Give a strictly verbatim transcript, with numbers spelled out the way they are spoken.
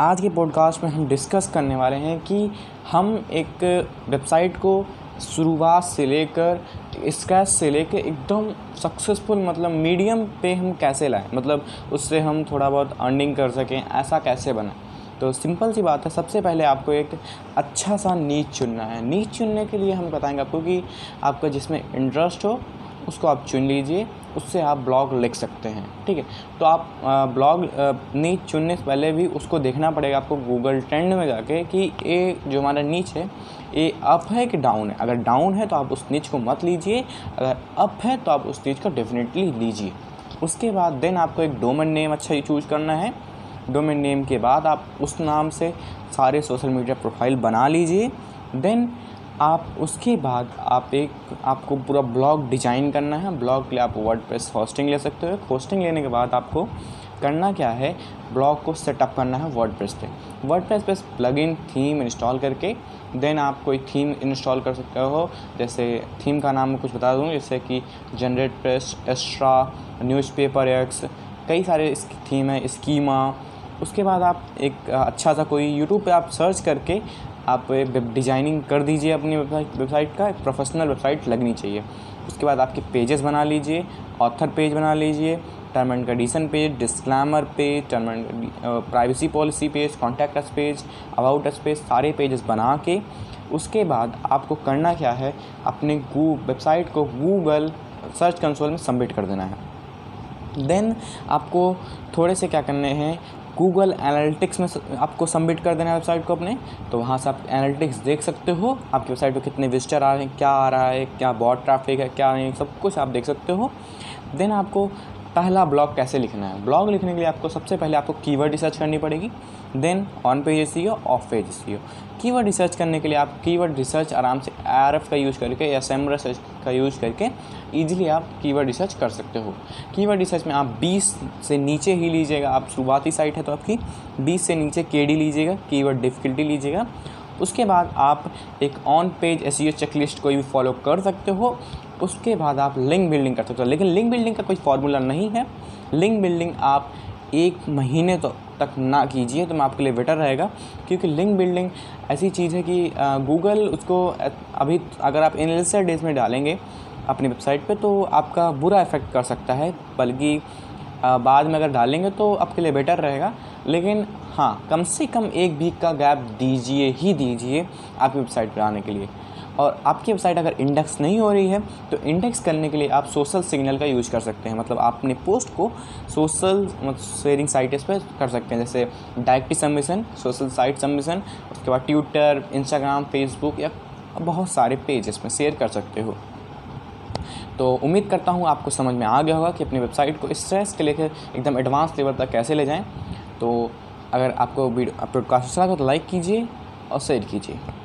आज के पॉडकास्ट में हम डिस्कस करने वाले हैं कि हम एक वेबसाइट को शुरुआत से लेकर स्क्रैच से लेकर एकदम सक्सेसफुल मतलब मीडियम पे हम कैसे लाएं, मतलब उससे हम थोड़ा बहुत अर्निंग कर सकें, ऐसा कैसे बनाएं। तो सिंपल सी बात है, सबसे पहले आपको एक अच्छा सा नीश चुनना है। नीश चुनने के लिए हम बताएंगे आपको कि आपका जिसमें इंटरेस्ट हो उसको आप चुन लीजिए, उससे आप ब्लॉग लिख सकते हैं, ठीक है। तो आप ब्लॉग नीश चुनने से पहले भी उसको देखना पड़ेगा आपको गूगल ट्रेंड में जाके कि ये जो हमारा नीश है ये अप है कि डाउन है। अगर डाउन है तो आप उस नीश को मत लीजिए, अगर अप है तो आप उस नीश को डेफिनेटली लीजिए। उसके बाद देन आपको एक डोमेन नेम अच्छा चूज़ करना है। डोमेन नेम के बाद आप उस नाम से सारे सोशल मीडिया प्रोफाइल बना लीजिए। देन आप उसके बाद आप एक आपको पूरा ब्लॉग डिज़ाइन करना है। ब्लॉग के लिए आप वर्डप्रेस होस्टिंग ले सकते हो। होस्टिंग लेने के बाद आपको करना क्या है, ब्लॉग को सेटअप करना है वर्डप्रेस पे। वर्डप्रेस पे प्लगइन थीम इंस्टॉल करके देन आप कोई थीम इंस्टॉल कर सकते हो। जैसे थीम का नाम मैं कुछ बता दूँ, जैसे कि generate press, extra, newspaper X, कई सारे इसकी थीम है, स्कीमा। उसके बाद आप एक अच्छा सा कोई यूट्यूब पे आप सर्च करके आप वेब डिज़ाइनिंग कर दीजिए अपनी वेबसाइट वेबसाइट का। एक प्रोफेशनल वेबसाइट लगनी चाहिए। उसके बाद आपके पेजेस बना लीजिए, ऑथर पेज बना लीजिए, term and condition page, disclaimer page, term and privacy policy page, contact us page, about us page, सारे पेजेस बना के उसके बाद आपको करना क्या है, अपने वेबसाइट को गूगल सर्च कंसोल में सबमिट कर देना है। देन आपको थोड़े से क्या करने हैं, गूगल एनालिटिक्स में आपको सबमिट कर देना है वेबसाइट को अपने। तो वहाँ से आप एनालिटिक्स देख सकते हो, आपकी वेबसाइट को कितने विजिटर आ रहे हैं, क्या आ रहा है, क्या बॉट ट्रैफिक है, क्या नहीं, सब कुछ आप देख सकते हो। देन आपको पहला ब्लॉग कैसे लिखना है। ब्लॉग लिखने के लिए आपको सबसे पहले आपको कीवर्ड रिसर्च करनी पड़ेगी। Then on page SEO, off page SEO. Keyword research करने के लिए आप कीवर्ड रिसर्च आराम से आरएफ का यूज़ करके या सेमरा सर्च का यूज़ करके इजीली आप कीवर्ड रिसर्च कर सकते हो। कीवर्ड रिसर्च में आप बीस से नीचे ही लीजिएगा, आप शुरुआती साइट है तो आपकी बीस से नीचे केडी लीजिएगा, कीवर्ड डिफ़िकल्टी लीजिएगा। उसके बाद आप एक ऑन पेज एसईओ चेकलिस्ट को भी फॉलो कर सकते हो। उसके बाद आप लिंक बिल्डिंग कर सकते हो, लेकिन लिंक बिल्डिंग का कोई फार्मूला नहीं है। लिंक बिल्डिंग आप एक महीने तो तक ना कीजिए तो मैं आपके लिए बेटर रहेगा, क्योंकि लिंक बिल्डिंग ऐसी चीज़ है कि गूगल उसको अभी अगर आप इनिशियल डेज में डालेंगे अपनी वेबसाइट पे तो आपका बुरा इफेक्ट कर सकता है, बल्कि बाद में अगर डालेंगे तो आपके लिए बेटर रहेगा। लेकिन हाँ, कम से कम एक वीक का गैप दीजिए ही दीजिए आपकी वेबसाइट पर आने के लिए। और आपकी वेबसाइट अगर इंडेक्स नहीं हो रही है तो इंडेक्स करने के लिए आप सोशल सिग्नल का यूज़ कर सकते हैं, मतलब आप अपने पोस्ट को सोशल शेयरिंग साइट्स पर कर सकते हैं, जैसे directly submission, social site submission, उसके बाद ट्विटर, इंस्टाग्राम, फेसबुक या बहुत सारे पेजेस में शेयर कर सकते हो। तो उम्मीद करता हूँ आपको समझ में आ गया होगा कि अपनी वेबसाइट को स्ट्रेस के लेकर एकदम एडवांस लेवल तक कैसे ले जाएँ। तो अगर आपको वीडियो पॉडकास्ट अच्छा लगा तो लाइक कीजिए और शेयर कीजिए।